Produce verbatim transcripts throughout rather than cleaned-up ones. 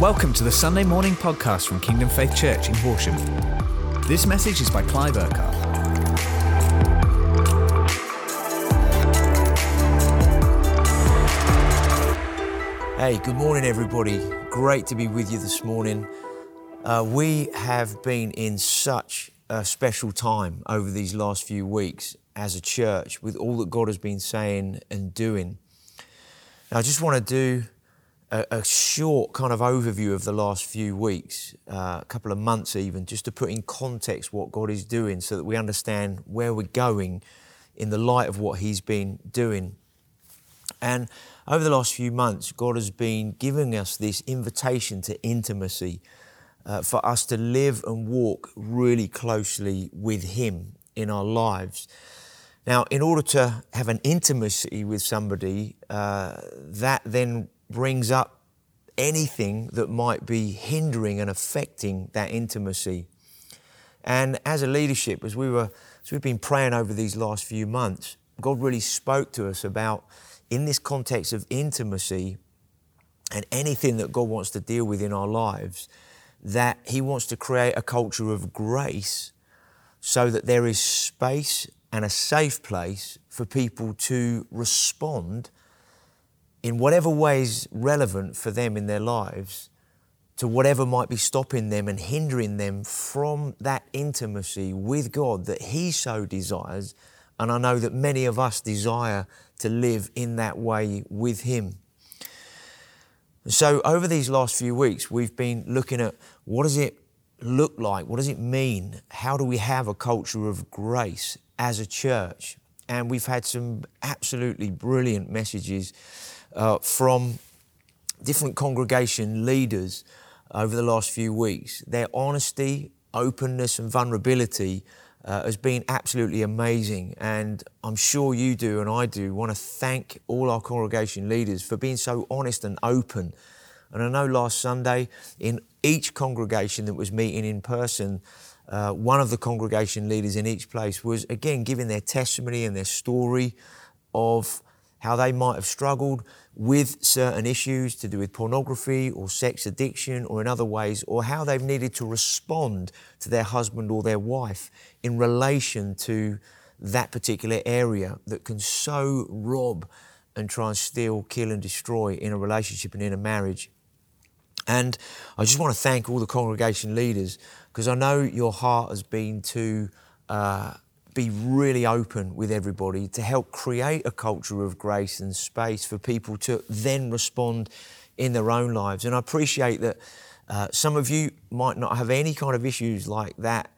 Welcome to the Sunday morning podcast from Kingdom Faith Church in Horsham. This message is by Clive Urquhart. Hey, good morning everybody. Great to be with you this morning. Uh, we have been in such a special time over these last few weeks as a church with all that God has been saying and doing. Now, I just want to do a, a short kind of overview of the last few weeks, uh, a couple of months even, just to put in context what God is doing so that we understand where we're going in the light of what He's been doing. And over the last few months, God has been giving us this invitation to intimacy, uh, for us to live and walk really closely with Him in our lives. Now, in order to have an intimacy with somebody, uh, that then brings up anything that might be hindering and affecting that intimacy. And as a leadership, as we were, as we've been praying over these last few months, God really spoke to us about, in this context of intimacy and anything that God wants to deal with in our lives, that He wants to create a culture of grace so that there is space and a safe place for people to respond in whatever way is relevant for them in their lives to whatever might be stopping them and hindering them from that intimacy with God that He so desires. And I know that many of us desire to live in that way with Him. So over these last few weeks, we've been looking at what does it look like? What does it mean? How do we have a culture of grace as a church? And we've had some absolutely brilliant messages uh, from different congregation leaders over the last few weeks. Their honesty, openness and vulnerability uh, has been absolutely amazing. And I'm sure you do and I do want to thank all our congregation leaders for being so honest and open. And I know last Sunday in each congregation that was meeting in person, Uh, one of the congregation leaders in each place was, again, giving their testimony and their story of how they might have struggled with certain issues to do with pornography or sex addiction or in other ways, or how they've needed to respond to their husband or their wife in relation to that particular area that can so rob and try and steal, kill and destroy in a relationship and in a marriage. And I just want to thank all the congregation leaders because I know your heart has been to uh, be really open with everybody to help create a culture of grace and space for people to then respond in their own lives. And I appreciate that uh, some of you might not have any kind of issues like that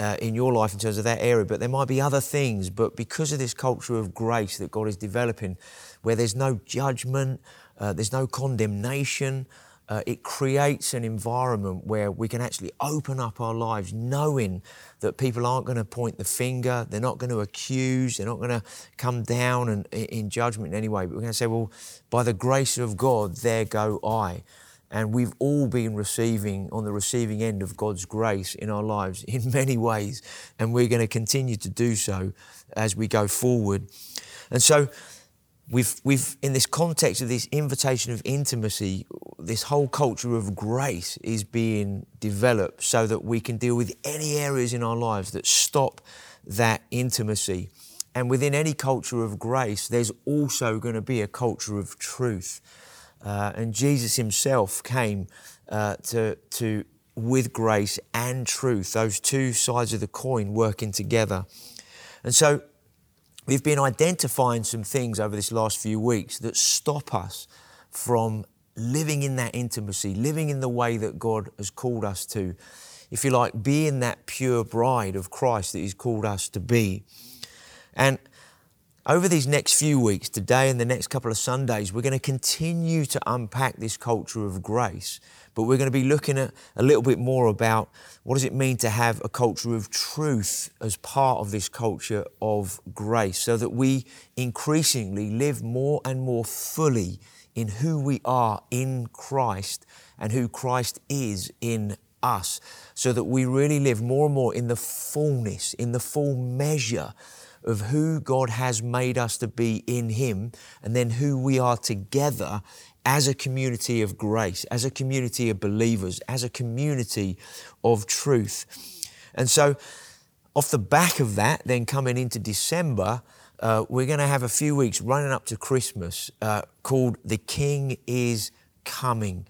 uh, in your life in terms of that area, but there might be other things. But because of this culture of grace that God is developing, where there's no judgment, uh, there's no condemnation, Uh, it creates an environment where we can actually open up our lives knowing that people aren't going to point the finger, they're not going to accuse, they're not going to come down and, in judgment in any way. But we're going to say, well, by the grace of God, there go I. And we've all been receiving, on the receiving end of God's grace in our lives in many ways. And we're going to continue to do so as we go forward. And so We've, we've, in this context of this invitation of intimacy, this whole culture of grace is being developed so that we can deal with any areas in our lives that stop that intimacy. And within any culture of grace, there's also going to be a culture of truth. Uh, and Jesus Himself came uh, to, to with grace and truth, those two sides of the coin working together. And so we've been identifying some things over this last few weeks that stop us from living in that intimacy, living in the way that God has called us to, if you like, being that pure bride of Christ that He's called us to be. And over these next few weeks, today and the next couple of Sundays, we're going to continue to unpack this culture of grace, but we're going to be looking at a little bit more about what does it mean to have a culture of truth as part of this culture of grace so that we increasingly live more and more fully in who we are in Christ and who Christ is in us so that we really live more and more in the fullness, in the full measure of who God has made us to be in Him, and then who we are together as a community of grace, as a community of believers, as a community of truth. And so off the back of that, then coming into December, uh, we're going to have a few weeks running up to Christmas uh, called The King is Coming.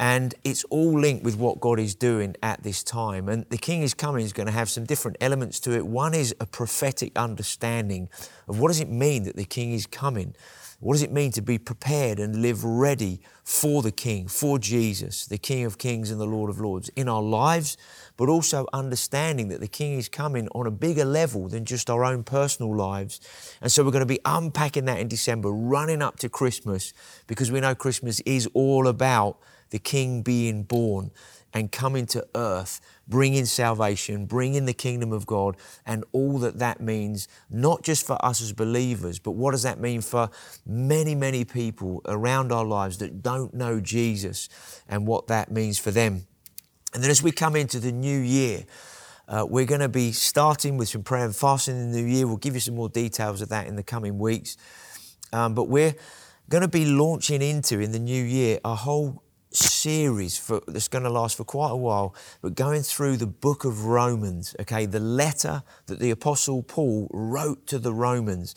And it's all linked with what God is doing at this time. And The King is Coming is going to have some different elements to it. One is a prophetic understanding of what does it mean that the King is coming? What does it mean to be prepared and live ready for the King, for Jesus, the King of Kings and the Lord of Lords in our lives, but also understanding that the King is coming on a bigger level than just our own personal lives. And so we're going to be unpacking that in December, running up to Christmas, because we know Christmas is all about the King being born and coming to earth, bringing salvation, bringing the kingdom of God, and all that that means, not just for us as believers, but what does that mean for many, many people around our lives that don't know Jesus and what that means for them. And then as we come into the new year, Uh, we're going to be starting with some prayer and fasting in the new year. We'll give you some more details of that in the coming weeks. Um, but we're going to be launching into, in the new year, a whole series for, that's going to last for quite a while, but going through the book of Romans, okay, the letter that the Apostle Paul wrote to the Romans.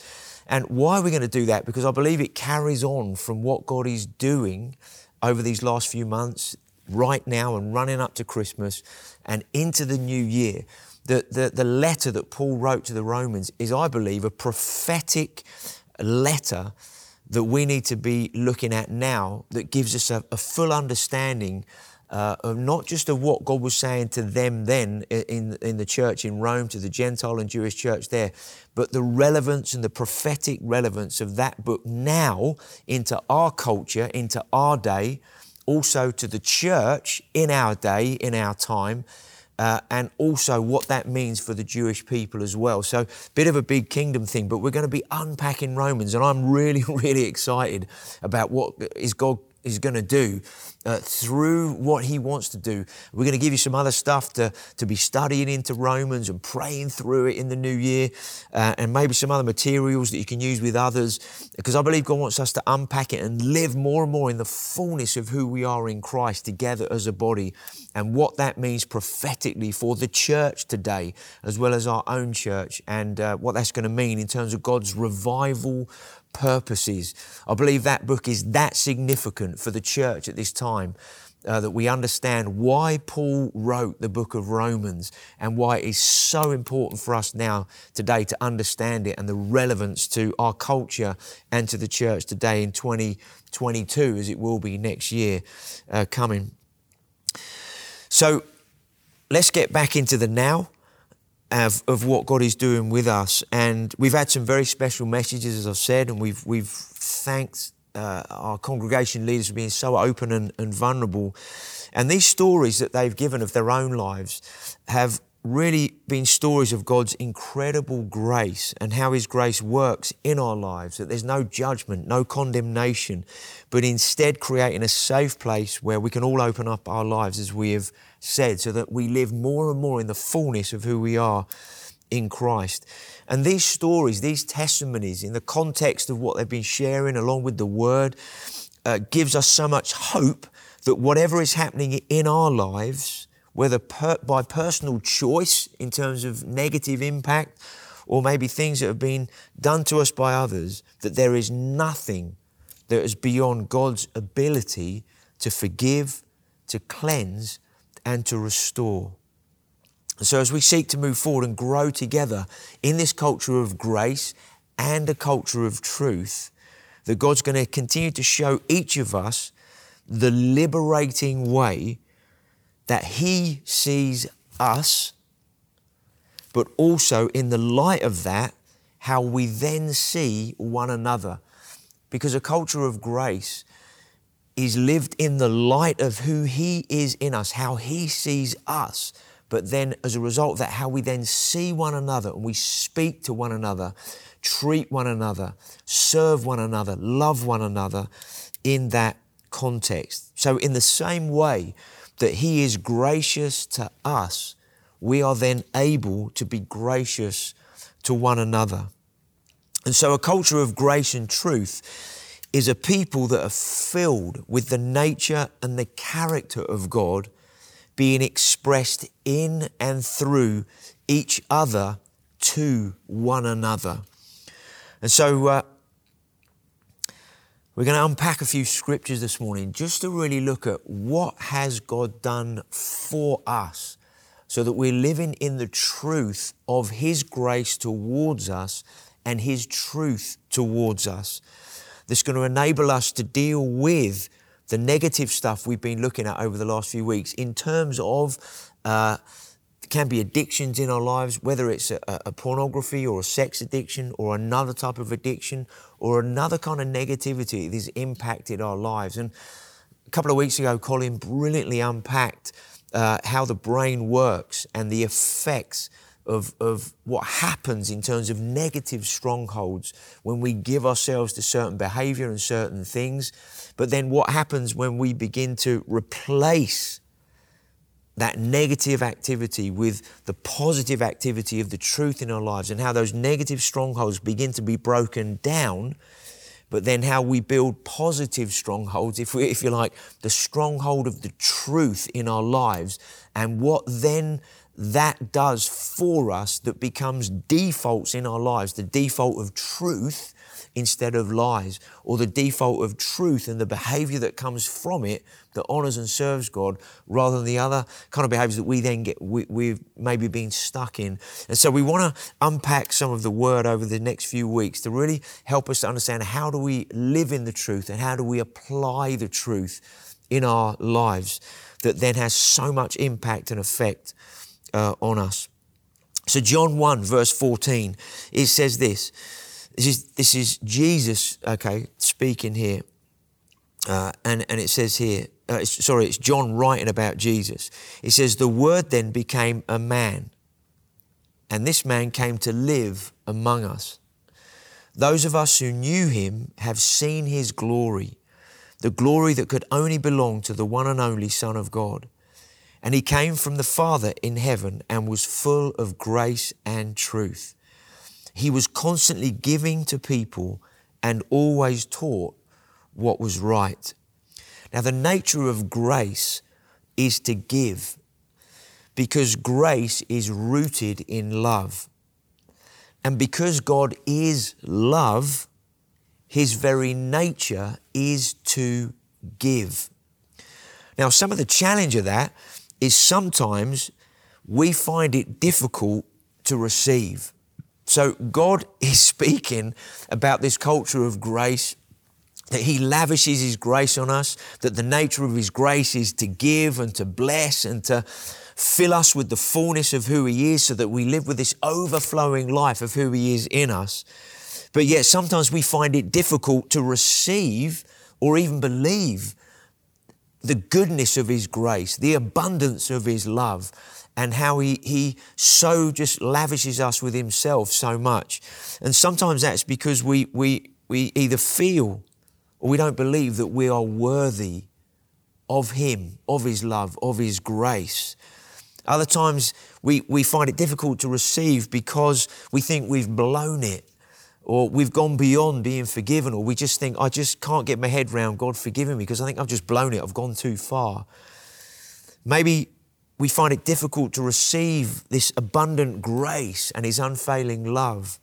And why are we going to do that? Because I believe it carries on from what God is doing over these last few months, right now and running up to Christmas and into the new year. The, the, the letter that Paul wrote to the Romans is, I believe, a prophetic letter that we need to be looking at now that gives us a, a full understanding uh, of not just of what God was saying to them then in, in the church in Rome, to the Gentile and Jewish church there, but the relevance and the prophetic relevance of that book now into our culture, into our day, also to the church in our day, in our time, uh, and also what that means for the Jewish people as well. So bit of a big kingdom thing, but we're going to be unpacking Romans, and I'm really, really excited about what is God is going to do uh, through what He wants to do. We're going to give you some other stuff to, to be studying into Romans and praying through it in the new year, uh, and maybe some other materials that you can use with others, because I believe God wants us to unpack it and live more and more in the fullness of who we are in Christ together as a body and what that means prophetically for the church today, as well as our own church, and uh, what that's going to mean in terms of God's revival purposes. I believe that book is that significant for the church at this time uh, that we understand why Paul wrote the book of Romans and why it's so important for us now today to understand it and the relevance to our culture and to the church today in twenty twenty-two, as it will be next year uh, coming. So let's get back into the now Of, of what God is doing with us. And we've had some very special messages, as I've said, and we've we've thanked uh, our congregation leaders for being so open and, and vulnerable. And these stories that they've given of their own lives have really been stories of God's incredible grace and how His grace works in our lives, that there's no judgment, no condemnation, but instead creating a safe place where we can all open up our lives, as we have said, so that we live more and more in the fullness of who we are in Christ. And these stories, these testimonies, in the context of what they've been sharing along with the Word, uh, gives us so much hope that whatever is happening in our lives, whether per, by personal choice in terms of negative impact, or maybe things that have been done to us by others, that there is nothing that is beyond God's ability to forgive, to cleanse, and to restore. So as we seek to move forward and grow together in this culture of grace and a culture of truth, that God's going to continue to show each of us the liberating way that He sees us, but also in the light of that, how we then see one another. Because a culture of grace is lived in the light of who He is in us, how He sees us, but then as a result of that, how we then see one another and we speak to one another, treat one another, serve one another, love one another in that context. So in the same way that He is gracious to us, we are then able to be gracious to one another. And so a culture of grace and truth is a people that are filled with the nature and the character of God being expressed in and through each other to one another. And so uh, we're going to unpack a few scriptures this morning just to really look at what has God done for us so that we're living in the truth of His grace towards us and His truth towards us. That's going to enable us to deal with the negative stuff we've been looking at over the last few weeks in terms of uh, can be addictions in our lives, whether it's a, a pornography or a sex addiction or another type of addiction or another kind of negativity that's impacted our lives. And a couple of weeks ago, Colin brilliantly unpacked uh, how the brain works and the effects Of, of what happens in terms of negative strongholds when we give ourselves to certain behavior and certain things, but then what happens when we begin to replace that negative activity with the positive activity of the truth in our lives, and how those negative strongholds begin to be broken down, but then how we build positive strongholds, if we, if you like, the stronghold of the truth in our lives, and what then that does for us that becomes defaults in our lives, the default of truth instead of lies, or the default of truth and the behavior that comes from it that honors and serves God rather than the other kind of behaviors that we then get, we, we've maybe been stuck in. And so we want to unpack some of the word over the next few weeks to really help us to understand how do we live in the truth and how do we apply the truth in our lives that then has so much impact and effect Uh, on us. So John one verse fourteen, it says this. This is, this is Jesus, okay, speaking here. Uh, and, and it says here, uh, it's, sorry, it's John writing about Jesus. It says, the Word then became a man, and this man came to live among us. Those of us who knew him have seen his glory, the glory that could only belong to the one and only Son of God. And he came from the Father in heaven and was full of grace and truth. He was constantly giving to people and always taught what was right. Now, the nature of grace is to give, because grace is rooted in love. And because God is love, his very nature is to give. Now, some of the challenge of that is sometimes we find it difficult to receive. So God is speaking about this culture of grace, that he lavishes his grace on us, that the nature of his grace is to give and to bless and to fill us with the fullness of who he is so that we live with this overflowing life of who he is in us. But yet sometimes we find it difficult to receive or even believe the goodness of his grace, the abundance of his love, and how he, he so just lavishes us with himself so much. And sometimes that's because we, we, we either feel or we don't believe that we are worthy of him, of his love, of his grace. Other times we, we find it difficult to receive because we think we've blown it, or we've gone beyond being forgiven, or we just think, I just can't get my head round God forgiving me because I think I've just blown it, I've gone too far. Maybe we find it difficult to receive this abundant grace and his unfailing love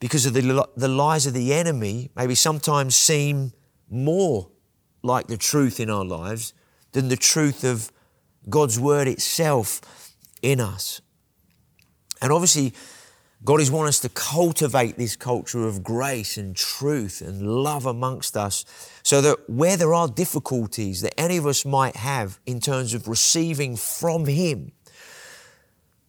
because of the, the lies of the enemy, maybe sometimes seem more like the truth in our lives than the truth of God's word itself in us. And obviously, God is wanting us to cultivate this culture of grace and truth and love amongst us so that where there are difficulties that any of us might have in terms of receiving from him,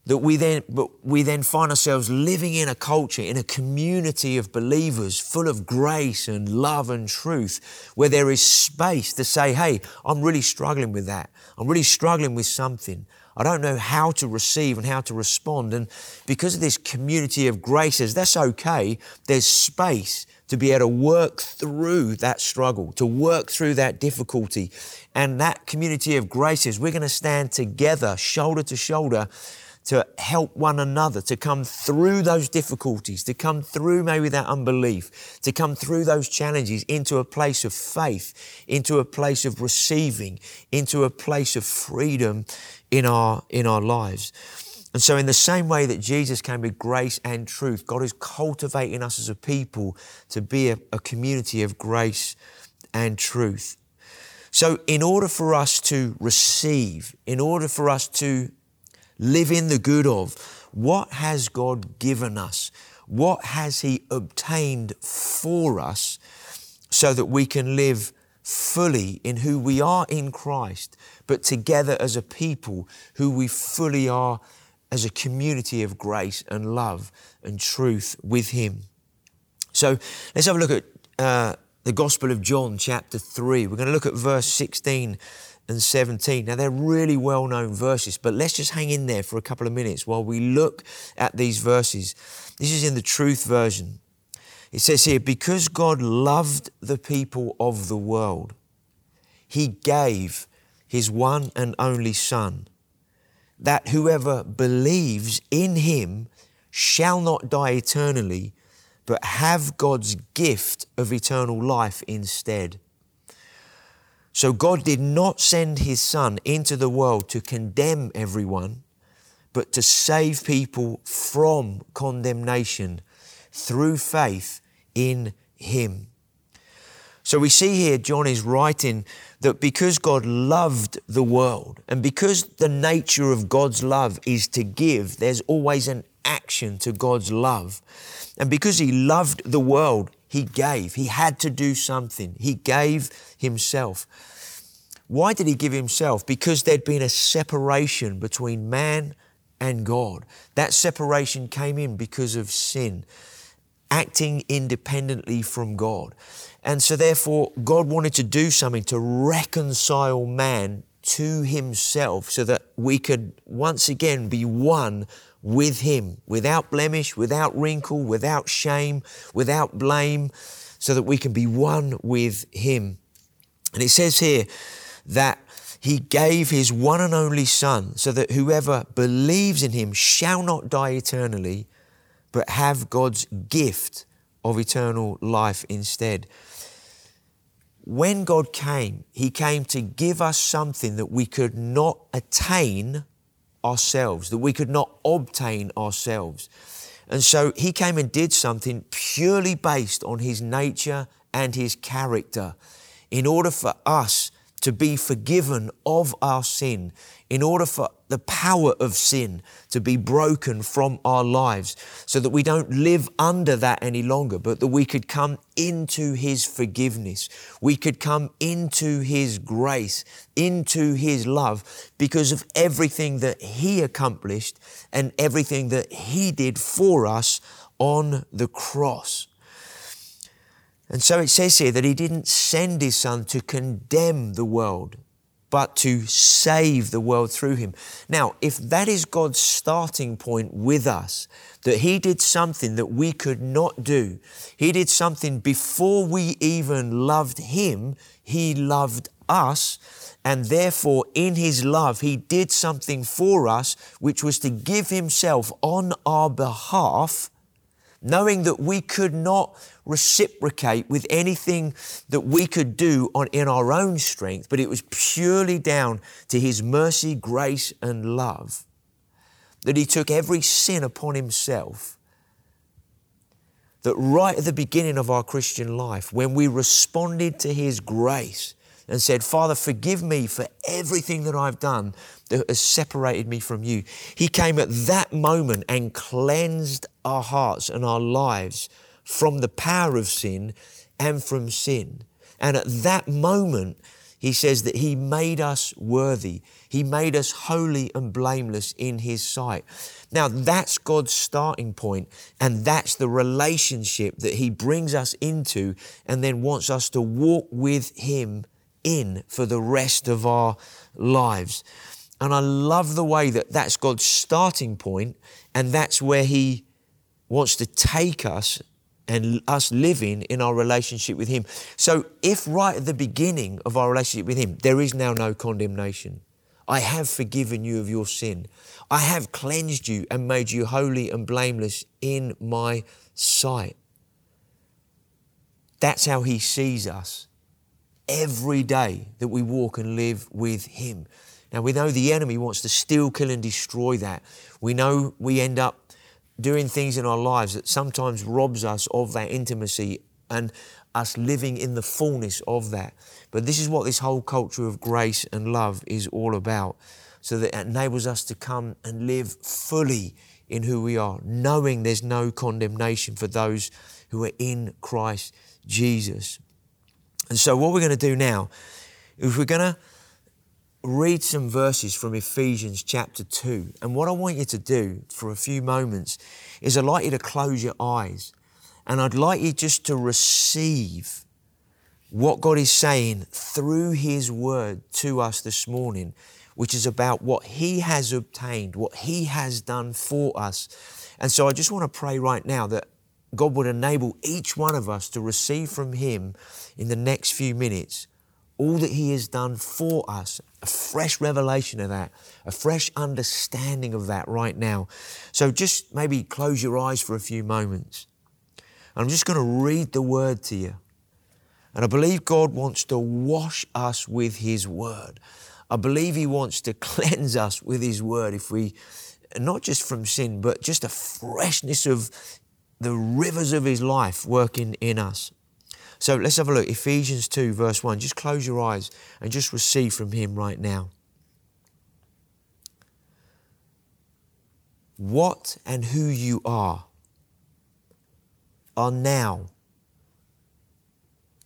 that we then, but we then find ourselves living in a culture, in a community of believers full of grace and love and truth, where there is space to say, hey, I'm really struggling with that. I'm really struggling with something. I don't know how to receive and how to respond. And because of this community of graces, that's okay. There's space to be able to work through that struggle, to work through that difficulty. And that community of graces, we're going to stand together, shoulder to shoulder, to help one another, to come through those difficulties, to come through maybe that unbelief, to come through those challenges into a place of faith, into a place of receiving, into a place of freedom in our, in our lives. And so in the same way that Jesus came with grace and truth, God is cultivating us as a people to be a, a community of grace and truth. So in order for us to receive, in order for us to live in the good of, what has God given us? What has He obtained for us so that we can live fully in who we are in Christ, but together as a people who we fully are as a community of grace and love and truth with Him? So let's have a look at uh, the Gospel of John, chapter three. We're going to look at verse sixteen and seventeen. Now, they're really well-known verses, but let's just hang in there for a couple of minutes while we look at these verses. This is in the Truth Version. It says here, because God loved the people of the world, He gave His one and only Son, that whoever believes in Him shall not die eternally, but have God's gift of eternal life instead. So God did not send His Son into the world to condemn everyone, but to save people from condemnation through faith in Him. So we see here John is writing that because God loved the world, and because the nature of God's love is to give, there's always an action to God's love. And because He loved the world, He gave. He had to do something. He gave Himself. Why did He give Himself? Because there'd been a separation between man and God. That separation came in because of sin, acting independently from God. And so therefore, God wanted to do something to reconcile man to Himself so that we could once again be one with Him, without blemish, without wrinkle, without shame, without blame, so that we can be one with Him. And it says here that He gave His one and only Son so that whoever believes in Him shall not die eternally, but have God's gift of eternal life instead. When God came, He came to give us something that we could not attain ourselves, that we could not obtain ourselves. And so He came and did something purely based on His nature and His character in order for us to be forgiven of our sin, in order for the power of sin to be broken from our lives so that we don't live under that any longer, but that we could come into His forgiveness. We could come into His grace, into His love, because of everything that He accomplished and everything that He did for us on the cross. And so it says here that He didn't send His Son to condemn the world, but to save the world through Him. Now, if that is God's starting point with us, that He did something that we could not do, He did something before we even loved Him, He loved us, and therefore in His love, He did something for us, which was to give Himself on our behalf, knowing that we could not reciprocate with anything that we could do on, in our own strength, but it was purely down to His mercy, grace, and love that He took every sin upon Himself. That right at the beginning of our Christian life, when we responded to His grace and said, Father, forgive me for everything that I've done that has separated me from You, He came at that moment and cleansed our hearts and our lives from the power of sin and from sin. And at that moment, He says that He made us worthy. He made us holy and blameless in His sight. Now, that's God's starting point, and that's the relationship that He brings us into and then wants us to walk with Him in for the rest of our lives. And I love the way that that's God's starting point, and that's where He wants to take us and us living in our relationship with Him. So if right at the beginning of our relationship with Him, there is now no condemnation. I have forgiven you of your sin. I have cleansed you and made you holy and blameless in my sight. That's how he sees us every day that we walk and live with him. Now, we know the enemy wants to steal, kill and destroy that. We know we end up doing things in our lives that sometimes robs us of that intimacy and us living in the fullness of that. But this is what this whole culture of grace and love is all about, so that it enables us to come and live fully in who we are, knowing there's no condemnation for those who are in Christ Jesus. And so what we're going to do now is we're going to read some verses from Ephesians chapter two. And what I want you to do for a few moments is I'd like you to close your eyes, and I'd like you just to receive what God is saying through his word to us this morning, which is about what he has obtained, what he has done for us. And so I just want to pray right now that God would enable each one of us to receive from him in the next few minutes all that he has done for us, a fresh revelation of that, a fresh understanding of that right now. So just maybe close your eyes for a few moments. I'm just going to read the word to you. And I believe God wants to wash us with his word. I believe he wants to cleanse us with his word, if we, not just from sin, but just a freshness of the rivers of his life working in us. So let's have a look. Ephesians two, verse one. Just close your eyes and just receive from him right now. What and who you are are now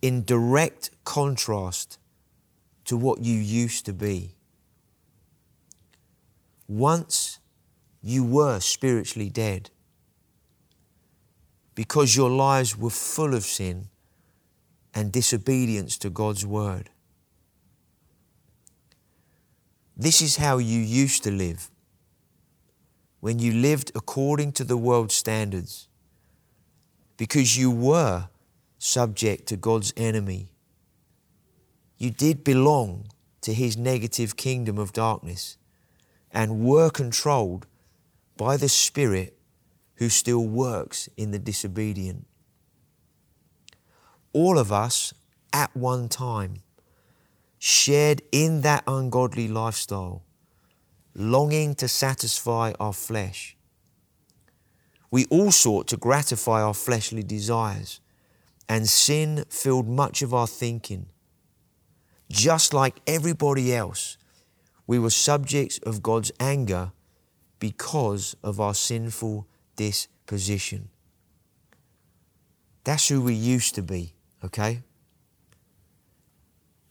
in direct contrast to what you used to be. Once you were spiritually dead because your lives were full of sin and disobedience to God's word. This is how you used to live when you lived according to the world's standards, because you were subject to God's enemy. You did belong to his negative kingdom of darkness and were controlled by the Spirit who still works in the disobedient. All of us at one time shared in that ungodly lifestyle, longing to satisfy our flesh. We all sought to gratify our fleshly desires, and sin filled much of our thinking. Just like everybody else, we were subjects of God's anger because of our sinful disposition. That's who we used to be, okay?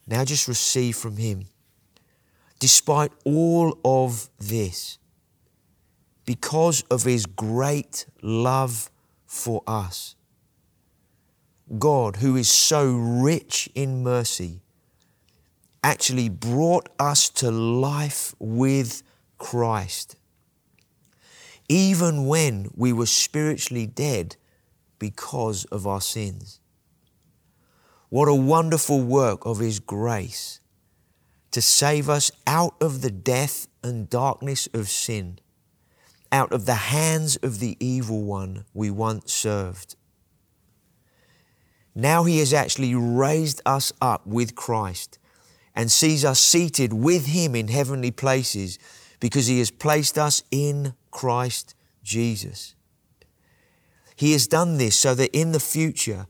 Now just receive from him. Despite all of this, because of his great love for us, God, who is so rich in mercy, actually brought us to life with Christ, even when we were spiritually dead because of our sins. What a wonderful work of his grace to save us out of the death and darkness of sin, out of the hands of the evil one we once served. Now he has actually raised us up with Christ and sees us seated with him in heavenly places, because he has placed us in Christ Jesus. He has done this so that in the future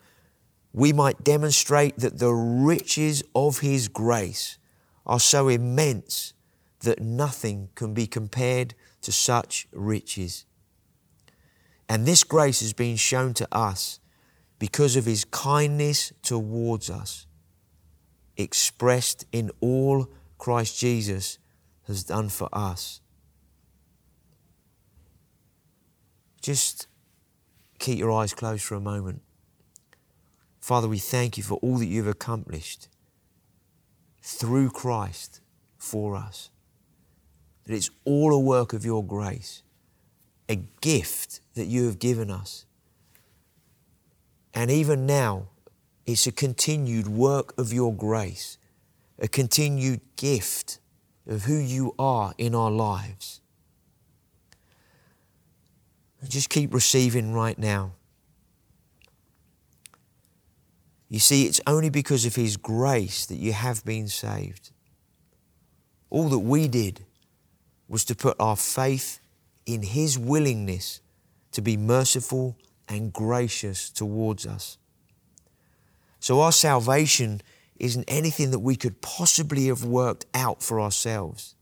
we might demonstrate that the riches of his grace are so immense that nothing can be compared to such riches. And this grace has been shown to us because of his kindness towards us, expressed in all Christ Jesus has done for us. Just keep your eyes closed for a moment. Father, we thank you for all that you've accomplished through Christ for us. That it's all a work of your grace, a gift that you have given us. And even now, it's a continued work of your grace, a continued gift of who you are in our lives. And just keep receiving right now. You see, it's only because of His grace that you have been saved. All that we did was to put our faith in His willingness to be merciful and gracious towards us. So our salvation isn't anything that we could possibly have worked out for ourselves.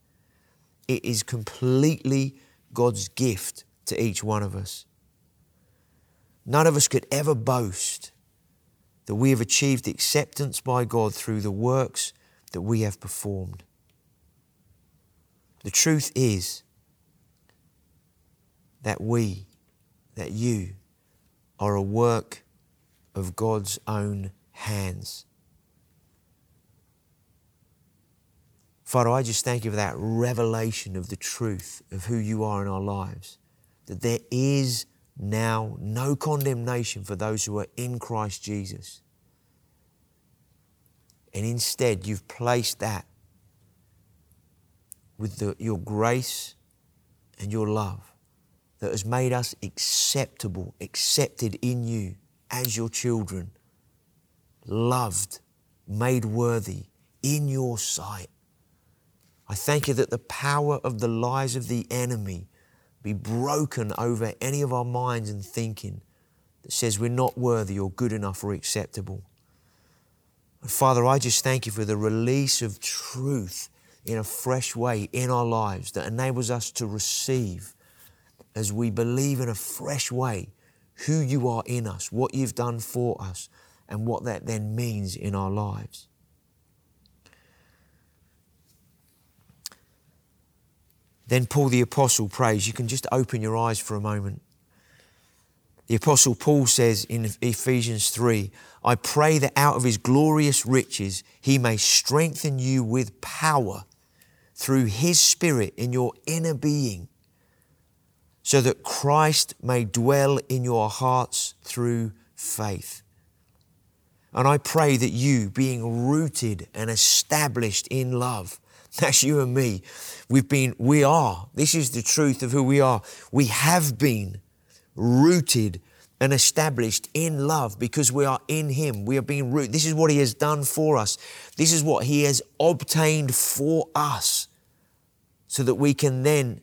It is completely God's gift to each one of us. None of us could ever boast that we have achieved acceptance by God through the works that we have performed. The truth is that we, that you, are a work of God's own hands. Father, I just thank You for that revelation of the truth of who You are in our lives, that there is now no condemnation for those who are in Christ Jesus. And instead, You've placed that with the, Your grace and Your love that has made us acceptable, accepted in You as Your children, loved, made worthy in Your sight. I thank You that the power of the lies of the enemy be broken over any of our minds and thinking that says we're not worthy or good enough or acceptable. And Father, I just thank You for the release of truth in a fresh way in our lives that enables us to receive as we believe in a fresh way who You are in us, what You've done for us, and what that then means in our lives. Then Paul the Apostle prays. You can just open your eyes for a moment. The Apostle Paul says in Ephesians three, I pray that out of His glorious riches He may strengthen you with power through His Spirit in your inner being, so that Christ may dwell in your hearts through faith. And I pray that you, being rooted and established in love, that's you and me, we've been, we are, this is the truth of who we are. We have been rooted and established in love because we are in Him. We are being rooted. This is what He has done for us. This is what He has obtained for us so that we can then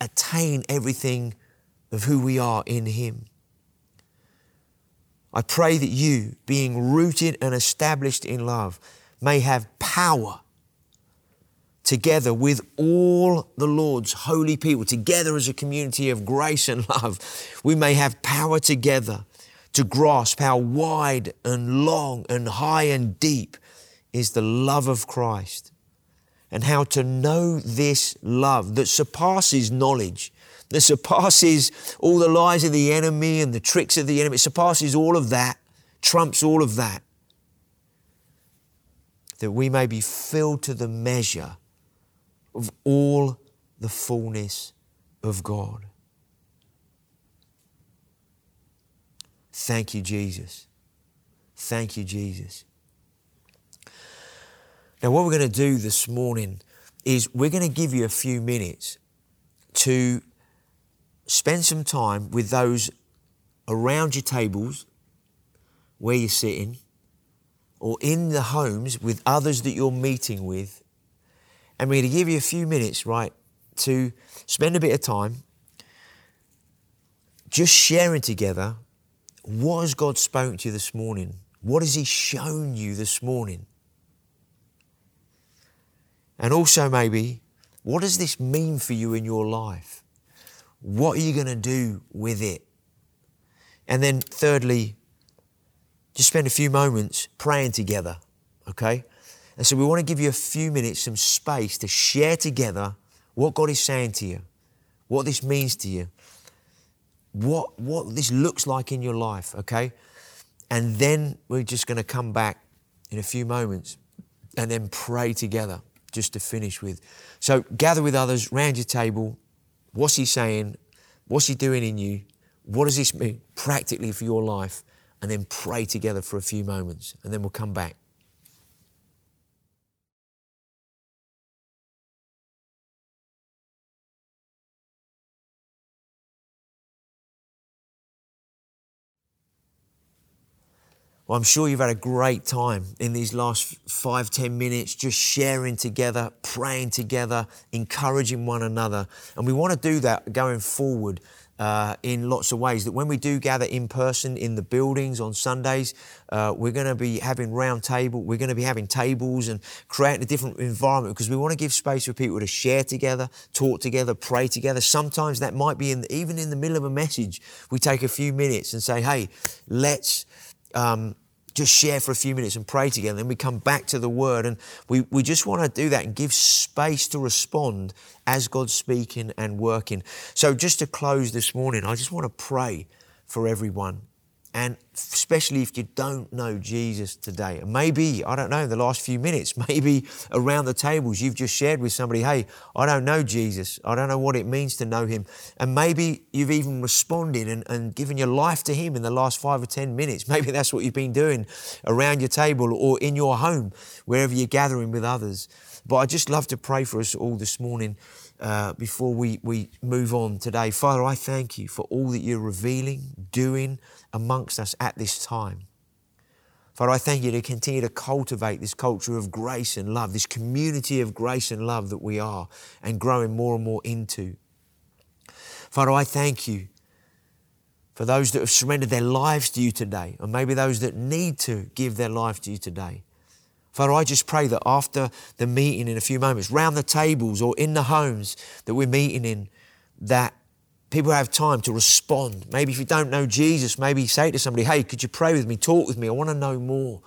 attain everything of who we are in Him. I pray that you, being rooted and established in love, may have power together with all the Lord's holy people, together as a community of grace and love, we may have power together to grasp how wide and long and high and deep is the love of Christ, and how to know this love that surpasses knowledge, that surpasses all the lies of the enemy and the tricks of the enemy. It surpasses all of that, trumps all of that, that we may be filled to the measure of all the fullness of God. Thank You, Jesus. Thank You, Jesus. Now, what we're going to do this morning is we're going to give you a few minutes to spend some time with those around your tables where you're sitting, or in the homes with others that you're meeting with. And we're going to give you a few minutes, right, to spend a bit of time just sharing together, what has God spoken to you this morning? What has He shown you this morning? And also maybe, what does this mean for you in your life? What are you going to do with it? And then thirdly, just spend a few moments praying together, okay? And so we want to give you a few minutes, some space to share together what God is saying to you, what this means to you, what, what this looks like in your life, okay? And then we're just going to come back in a few moments and then pray together, just to finish with. So gather with others round your table. What's He saying? What's He doing in you? What does this mean practically for your life? And then pray together for a few moments, and then we'll come back. I'm sure you've had a great time in these last five, ten minutes, just sharing together, praying together, encouraging one another. And we want to do that going forward uh, in lots of ways, that when we do gather in person in the buildings on Sundays, uh, we're going to be having round table, we're going to be having tables and creating a different environment, because we want to give space for people to share together, talk together, pray together. Sometimes that might be in the, even in the middle of a message, we take a few minutes and say, hey, let's um, just share for a few minutes and pray together. Then we come back to the word, and we, we just want to do that and give space to respond as God's speaking and working. So just to close this morning, I just want to pray for everyone. And especially if you don't know Jesus today, and maybe, I don't know, in the last few minutes, maybe around the tables, you've just shared with somebody, hey, I don't know Jesus. I don't know what it means to know him. And maybe you've even responded and, and given your life to him in the last five or ten minutes. Maybe that's what you've been doing around your table or in your home, wherever you're gathering with others. But I'd just love to pray for us all this morning uh, before we, we move on today. Father, I thank you for all that you're revealing, doing amongst us at this time. Father, I thank you to continue to cultivate this culture of grace and love, this community of grace and love that we are and growing more and more into. Father, I thank you for those that have surrendered their lives to you today, and maybe those that need to give their life to you today. Father, I just pray that after the meeting in a few moments, round the tables or in the homes that we're meeting in, that people have time to respond. Maybe if you don't know Jesus, maybe say to somebody, hey, could you pray with me, talk with me? I want to know more.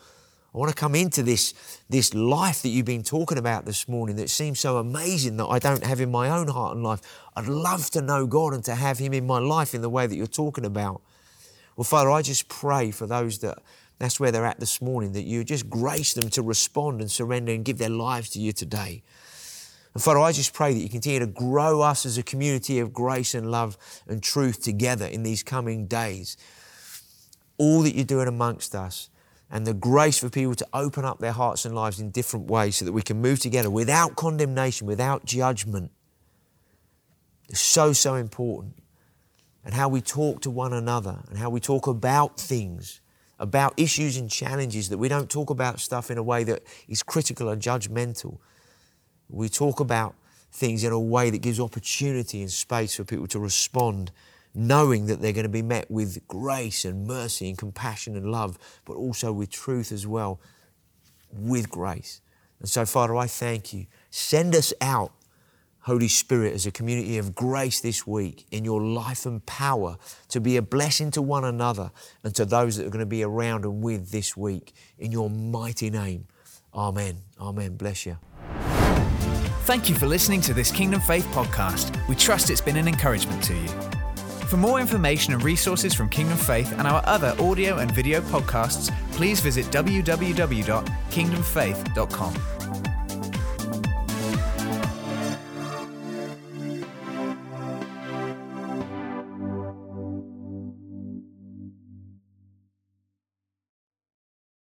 I want to come into this, this life that you've been talking about this morning that seems so amazing that I don't have in my own heart and life. I'd love to know God and to have him in my life in the way that you're talking about. Well, Father, I just pray for those that that's where they're at this morning, that you just grace them to respond and surrender and give their lives to you today. And Father, I just pray that you continue to grow us as a community of grace and love and truth together in these coming days. All that you're doing amongst us, and the grace for people to open up their hearts and lives in different ways so that we can move together without condemnation, without judgment. It's so, so important. And how we talk to one another and how we talk about things, about issues and challenges, that we don't talk about stuff in a way that is critical and judgmental. We talk about things in a way that gives opportunity and space for people to respond, knowing that they're going to be met with grace and mercy and compassion and love, but also with truth as well, with grace. And so, Father, I thank you. Send us out, Holy Spirit, as a community of grace this week in your life and power to be a blessing to one another and to those that are going to be around and with this week. In your mighty name, amen. Amen. Bless you. Thank you for listening to this Kingdom Faith podcast. We trust it's been an encouragement to you. For more information and resources from Kingdom Faith and our other audio and video podcasts, please visit w w w dot kingdom faith dot com.